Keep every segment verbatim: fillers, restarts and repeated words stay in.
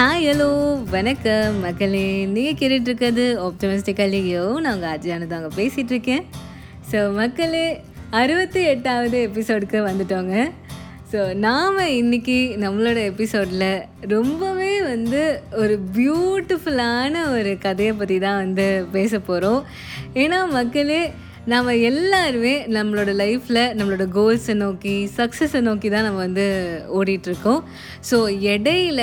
Hi hello வணக்கம் மக்களே, நீங்கள் கேட்டுட்ருக்கிறது ஆப்டமிஸ்டிக்கல்லையோ, நான் உங்கள் ஆஜியானது அங்கே பேசிகிட்ருக்கேன். ஸோ மக்களே, அறுபத்தி எட்டாவது எபிசோடுக்கு வந்துட்டோங்க. ஸோ நாம் இன்றைக்கி நம்மளோட எபிசோடில் ரொம்பவே வந்து ஒரு பியூட்டிஃபுல்லான ஒரு கதையை பற்றி தான் வந்து பேச போகிறோம். ஏன்னா மக்களே, நாம் எல்லாருமே நம்மளோட லைஃப்பில் நம்மளோட கோல்ஸை நோக்கி சக்ஸஸை நோக்கி தான் நம்ம வந்து ஓடிட்டுருக்கோம். ஸோ இடையில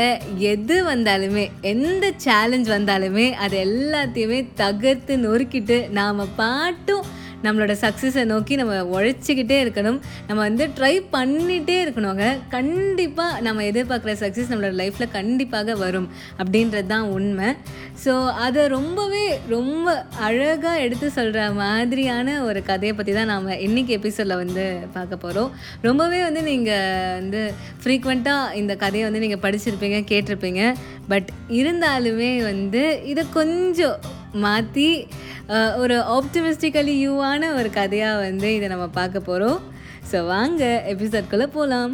எது வந்தாலுமே, எந்த சேலஞ்ச் வந்தாலுமே, அது எல்லாத்தையுமே தகர்த்து நொறுக்கிட்டு நாம் பாட்டும் நம்மளோட சக்ஸஸை நோக்கி நம்ம உழைச்சிக்கிட்டே இருக்கணும். நம்ம வந்து ட்ரை பண்ணிகிட்டே இருக்கணுங்க. கண்டிப்பாக நம்ம எதிர்பார்க்குற சக்ஸஸ் நம்மளோட லைஃப்பில் கண்டிப்பாக வரும் அப்படின்றது தான் உண்மை. ஸோ அதை ரொம்பவே ரொம்ப அழகாக எடுத்து சொல்கிற மாதிரியான ஒரு கதையை பற்றி தான் நாம் இன்றைக்கி எபிசோடில் வந்து பார்க்க போகிறோம். ரொம்பவே வந்து நீங்கள் வந்து ஃப்ரீக்வெண்ட்டாக இந்த கதையை வந்து நீங்கள் படிச்சிருப்பீங்க, கேட்டிருப்பீங்க. பட் இருந்தாலுமே வந்து இதை கொஞ்சம் மாற்றி ஒரு ஆப்டிமிஸ்டிக்கலி யூவான ஒரு கதையாக வந்து இதை நம்ம பார்க்க போகிறோம். ஸோ வாங்க எபிசோட்குள்ளே போகலாம்.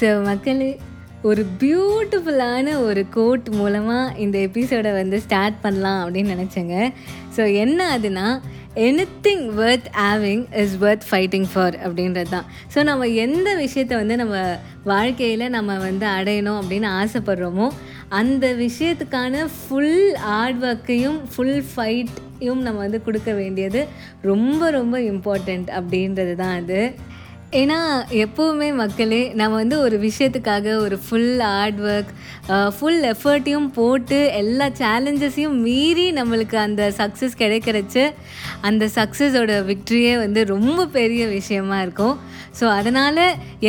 ஸோ மக்களே, ஒரு பியூட்டிஃபுல்லான ஒரு கோட் மூலமாக இந்த எபிசோடை வந்து ஸ்டார்ட் பண்ணலாம் அப்படின்னு நினச்சேங்க. ஸோ என்ன அதுன்னா, Anything worth having is worth fighting for அப்படின்றது தான். ஸோ நம்ம எந்த விஷயத்தை வந்து நம்ம வாழ்க்கையில் நம்ம வந்து அடையணும் அப்படின்னு ஆசைப்படுறோமோ, அந்த விஷயத்துக்கான ஃபுல் ஹார்ட் ஒர்க்கையும் ஃபுல் ஃபைட்டையும் நம்ம வந்து கொடுக்க வேண்டியது ரொம்ப ரொம்ப இம்பார்ட்டண்ட் அப்படின்றது தான் அது. ஏன்னா எப்போவுமே மக்களே, நம்ம வந்து ஒரு விஷயத்துக்காக ஒரு ஃபுல் ஹார்ட் ஒர்க், ஃபுல் எஃபர்ட்டையும் போட்டு எல்லா சேலஞ்சஸையும் மீறி நம்மளுக்கு அந்த சக்ஸஸ் கிடைக்கிறச்சு, அந்த சக்ஸஸோட விக்ட்ரியே வந்து ரொம்ப பெரிய விஷயமா இருக்கும். ஸோ அதனால்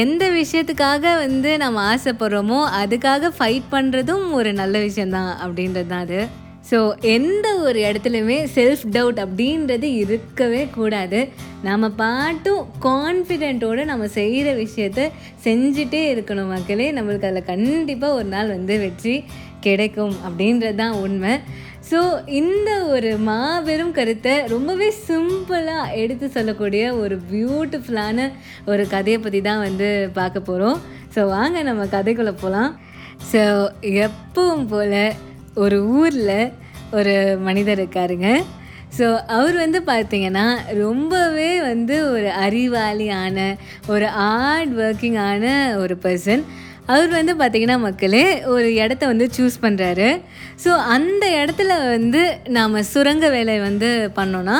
எந்த விஷயத்துக்காக வந்து நம்ம ஆசைப்படுறோமோ அதுக்காக ஃபைட் பண்ணுறதும் ஒரு நல்ல விஷயந்தான் அப்படின்றது தான் அது. ஸோ எந்த ஒரு இடத்துலையுமே செல்ஃப் டவுட் அப்படின்றது இருக்கவே கூடாது. நம்ம பாட்டும் கான்ஃபிடென்ட்டோடு நம்ம செய்கிற விஷயத்த செஞ்சுட்டே இருக்கணும் மக்களே. நம்மளுக்கு அதில் கண்டிப்பாக ஒரு நாள் வந்து வெற்றி கிடைக்கும் அப்படின்றது தான் உண்மை. ஸோ இந்த ஒரு மாபெரும் கருத்தை ரொம்பவே சிம்பிளாக எடுத்து சொல்லக்கூடிய ஒரு பியூட்டிஃபுல்லான ஒரு கதையை பற்றி தான் வந்து பார்க்க போகிறோம். ஸோ வாங்க நம்ம கதைக்குள்ளே போகலாம். ஸோ எப்பவும் போல் ஒரு ஊரில் ஒரு மனிதர் இருக்காருங்க. ஸோ அவர் வந்து பார்த்திங்கன்னா ரொம்பவே வந்து ஒரு அறிவாளியான, ஒரு ஹார்ட் ஒர்க்கிங்கான ஒரு பர்சன். அவர் வந்து பார்த்திங்கன்னா மக்களே, ஒரு இடத்த வந்து சூஸ் பண்ணுறாரு. ஸோ அந்த இடத்துல வந்து நாம் சுரங்க வேலை வந்து பண்ணோன்னா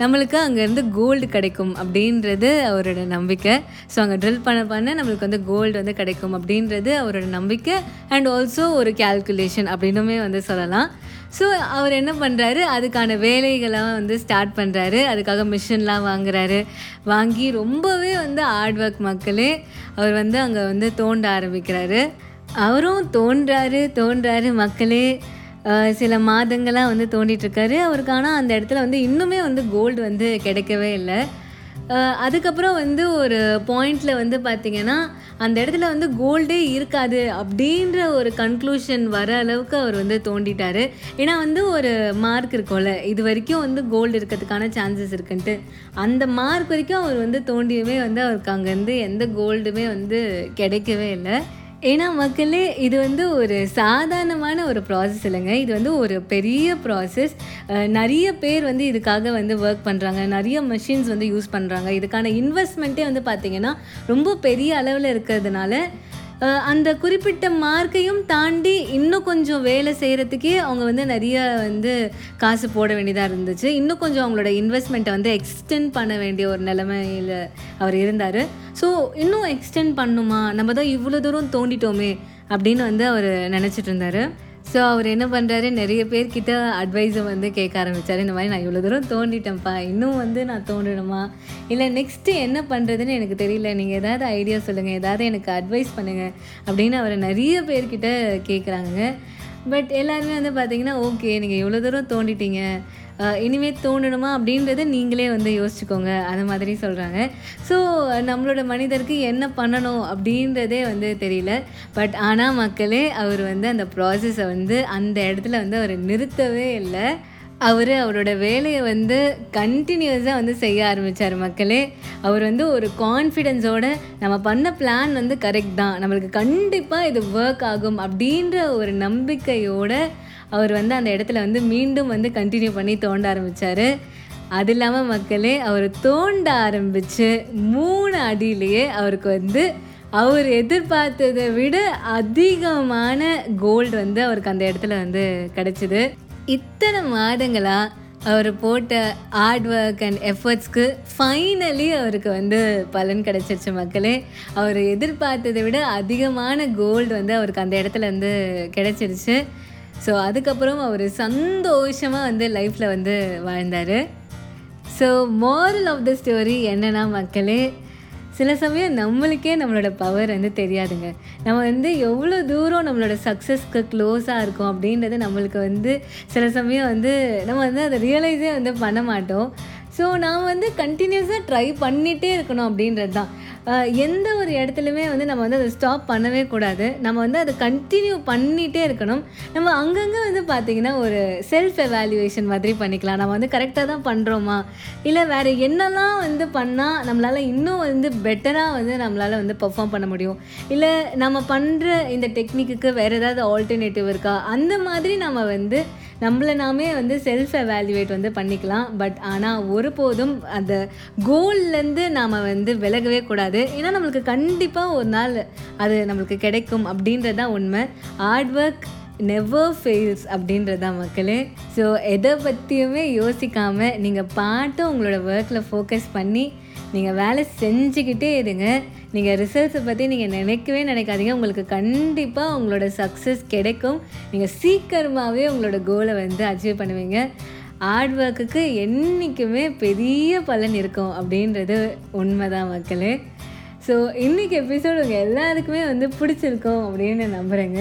நம்மளுக்கு அங்கேருந்து கோல்டு கிடைக்கும் அப்படின்றது அவரோட நம்பிக்கை. ஸோ அங்கே ட்ரில் பண்ண பண்ண நம்மளுக்கு வந்து கோல்டு வந்து கிடைக்கும் அப்படின்றது அவரோட நம்பிக்கை, அண்ட் ஆல்சோ ஒரு கேல்குலேஷன் அப்படின்னுமே வந்து சொல்லலாம். ஸோ அவர் என்ன பண்ணுறாரு, அதுக்கான வேலைகளாக வந்து ஸ்டார்ட் பண்ணுறாரு. அதுக்காக மிஷின்லாம் வாங்குறாரு. வாங்கி ரொம்பவே வந்து ஹார்ட் ஒர்க் மக்களே அவர் வந்து அங்கே வந்து தோண்ட ஆரம்பிக்கிறாரு. அவரும் தோன்றாரு தோன்றாரு மக்களே. சில மாதங்களாக வந்து தோண்டிகிட்ருக்காரு அவருக்கு. ஆனால் அந்த இடத்துல வந்து இன்னுமே வந்து கோல்டு வந்து கிடைக்கவே இல்லை. அதுக்கப்புறம் வந்து ஒரு பாயிண்டில் வந்து பார்த்திங்கன்னா அந்த இடத்துல வந்து கோல்டே இருக்காது அப்படின்ற ஒரு கன்க்ளூஷன் வர அளவுக்கு அவர் வந்து தோண்டிட்டார். ஏன்னா வந்து ஒரு மார்க் இருக்கும்ல, இது வரைக்கும் வந்து கோல்டு இருக்கிறதுக்கான சான்சஸ் இருக்குன்ட்டு, அந்த மார்க் வரைக்கும் அவர் வந்து தோண்டியுமே வந்து அவருக்கு அங்கேருந்து எந்த கோல்டுமே வந்து கிடைக்கவே இல்லை. ஏன்னா மக்களே, இது வந்து ஒரு சாதாரணமான ஒரு ப்ராசஸ் இல்லைங்க. இது வந்து ஒரு பெரிய ப்ராசஸ். நிறைய பேர் வந்து இதுக்காக வந்து ஒர்க் பண்ணுறாங்க, நிறைய மெஷின்ஸ் வந்து யூஸ் பண்ணுறாங்க. இதுக்கான இன்வெஸ்ட்மெண்ட்டே வந்து பார்த்திங்கன்னா ரொம்ப பெரிய அளவில் இருக்கிறதுனால அந்த குறிப்பிட்ட மார்க்கையும் தாண்டி இன்னும் கொஞ்சம் வேலை செய்கிறதுக்கே அவங்க வந்து நிறைய வந்து காசு போட வேண்டியதாக இருந்துச்சு. இன்னும் கொஞ்சம் அவங்களோட இன்வெஸ்ட்மெண்ட்டை வந்து எக்ஸ்டெண்ட் பண்ண வேண்டிய ஒரு நிலைமையில் அவர் இருந்தார். ஸோ இன்னும் எக்ஸ்டெண்ட் பண்ணுமா, நம்ம தான் இவ்வளோ தூரம் தோண்டிட்டோமே அப்படின்னு வந்து அவர் நினச்சிட்டு இருந்தார். ஸோ அவர் என்ன பண்ணுறாரு, நிறைய பேர்கிட்ட அட்வைஸை வந்து கேட்க ஆரம்பித்தார். இந்த மாதிரி நான் இவ்வளோ தூரம் தோண்டிட்டேன்ப்பா, இன்னும் வந்து நான் தோண்டணுமா, இல்லை நெக்ஸ்ட்டு என்ன பண்ணுறதுன்னு எனக்கு தெரியல, நீங்கள் ஏதாவது ஐடியா சொல்லுங்கள், ஏதாவது எனக்கு அட்வைஸ் பண்ணுங்கள் அப்படின்னு அவர் நிறைய பேர்கிட்ட கேட்குறாங்க. பட் எல்லாருமே வந்து பார்த்திங்கன்னா, ஓகே நீங்கள் இவ்வளோ தூரம் தோண்டிட்டீங்க, இனிமேல் தோண்டணுமா அப்படின்றத நீங்களே வந்து யோசிச்சுக்கோங்க அந்த மாதிரி சொல்கிறாங்க. ஸோ நம்மளோட மனிதருக்கு என்ன பண்ணணும் அப்படின்றதே வந்து தெரியல. பட் ஆனால் மக்களே, அவர் வந்து அந்த ப்ராசஸை வந்து அந்த இடத்துல வந்து அவர் நிறுத்தவே இல்லை. அவர் அவரோட வேலையை வந்து கண்டினியூஸாக வந்து செய்ய ஆரம்பித்தார் மக்களே. அவர் வந்து ஒரு கான்ஃபிடென்ஸோடு நம்ம பண்ண பிளான் வந்து கரெக்ட் தான், நம்மளுக்கு கண்டிப்பாக இது ஒர்க் ஆகும் அப்படின்ற ஒரு நம்பிக்கையோடு அவர் வந்து அந்த இடத்துல வந்து மீண்டும் வந்து கண்டினியூ பண்ணி தோண்ட ஆரம்பித்தார். அது இல்லாமல் மக்களே அவர் தோண்ட ஆரம்பித்து மூணு அடியிலேயே அவருக்கு வந்து அவர் எதிர்பார்த்ததை விட அதிகமான கோல்டு வந்து அவருக்கு அந்த இடத்துல வந்து கிடச்சிது. இத்தனை மாதங்களாக அவர் போட்ட ஹார்ட் ஒர்க் அண்ட் எஃபர்ட்ஸ்க்கு ஃபைனலி அவருக்கு வந்து பலன் கிடச்சிருச்சு மக்களே. அவர் எதிர்பார்த்ததை விட அதிகமான கோல்டு வந்து அவருக்கு அந்த இடத்துல வந்து கிடச்சிருச்சு. ஸோ அதுக்கப்புறம் அவர் சந்தோஷமாக வந்து லைஃப்பில் வந்து வாழ்ந்தார். So moral of the story என்னென்னா மக்களே, சில சமயம் நம்மளுக்கே நம்மளோட பவர் வந்து தெரியாதுங்க. நம்ம வந்து எவ்வளோ தூரம் நம்மளோட சக்ஸஸ்க்கு க்ளோஸாக இருக்கும் அப்படின்றது நம்மளுக்கு வந்து சில சமயம் வந்து நம்ம வந்து அதை ரியலைஸே வந்து பண்ண மாட்டோம். ஸோ நாம் வந்து கண்டினியூஸாக ட்ரை பண்ணிகிட்டே இருக்கணும் அப்படின்றது தான். எந்த ஒரு இடத்துலையுமே வந்து நம்ம வந்து அதை ஸ்டாப் பண்ணவே கூடாது, நம்ம வந்து அதை கண்டினியூ பண்ணிகிட்டே இருக்கணும். நம்ம அங்கங்கே வந்து பார்த்திங்கன்னா ஒரு செல்ஃப் எவாலுவேஷன் மாதிரி பண்ணிக்கலாம். நம்ம வந்து கரெக்டாக தான் பண்ணுறோமா, இல்லை வேறு என்னெல்லாம் வந்து பண்ணால் நம்மளால் இன்னும் வந்து பெட்டராக வந்து நம்மளால் வந்து பெர்ஃபார்ம் பண்ண முடியும், இல்லை நம்ம பண்ணுற இந்த டெக்னிக்கு வேறு ஏதாவது ஆல்டர்னேட்டிவ் இருக்கா, அந்த மாதிரி நம்ம வந்து நம்மளை நாமே வந்து செல்ஃப் எவாலுவேட் வந்து பண்ணிக்கலாம். பட் ஆனால் ஒருபோதும் அந்த கோல்லேருந்து நாம் வந்து விலகவே கூடாது. ஏன்னா நம்மளுக்கு கண்டிப்பாக ஒரு நாள் அது நம்மளுக்கு கிடைக்கும் அப்படின்றது தான் உண்மை. ஹார்ட் ஒர்க் நெவர் ஃபெயில்ஸ் அப்படின்றது தான் மக்களே. ஸோ எதை பற்றியுமே யோசிக்காமல் நீங்கள் பார்த்து உங்களோட ஒர்க்கில் ஃபோக்கஸ் பண்ணி நீங்கள் வேலை செஞ்சுக்கிட்டே இருங்க. நீங்கள் ரிசல்ட்ஸை பற்றி நீங்கள் நினைக்கவே நினைக்காதீங்க, உங்களுக்கு கண்டிப்பாக உங்களோட சக்ஸஸ் கிடைக்கும். நீங்கள் சீக்கிரமாகவே உங்களோட கோலை வந்து அச்சீவ் பண்ணுவீங்க. ஹார்ட் ஒர்க்குக்கு என்றைக்குமே பெரிய பலன் இருக்கும் அப்படின்றது உண்மைதான் மக்களே. ஸோ இன்றைக்கி எபிசோடு உங்கள் எல்லாருக்குமே வந்து பிடிச்சிருக்கும் அப்படின்னு நம்புகிறேங்க.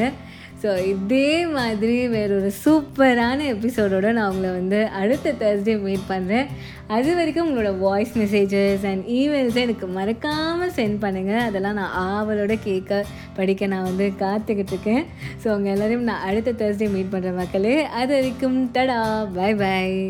ஸோ இதே மாதிரி வேறு ஒரு சூப்பரான எபிசோடோடு நான் உங்களை வந்து அடுத்த தேர்ஸ்டே மீட் பண்ணுறேன். அது வரைக்கும் உங்களோட வாய்ஸ் மெசேஜஸ் அண்ட் இமெயில்ஸை எனக்கு மறக்காமல் சென்ட் பண்ணுங்கள். அதெல்லாம் நான் ஆவலோட கேட்க படிக்க நான் வந்து காத்துக்கிட்டு இருக்கேன். ஸோ உங்கள் எல்லோரையும் நான் அடுத்த தேர்ஸ்டே மீட் பண்ணுற மக்களே. அது வரைக்கும் டடா, பாய் பாய்.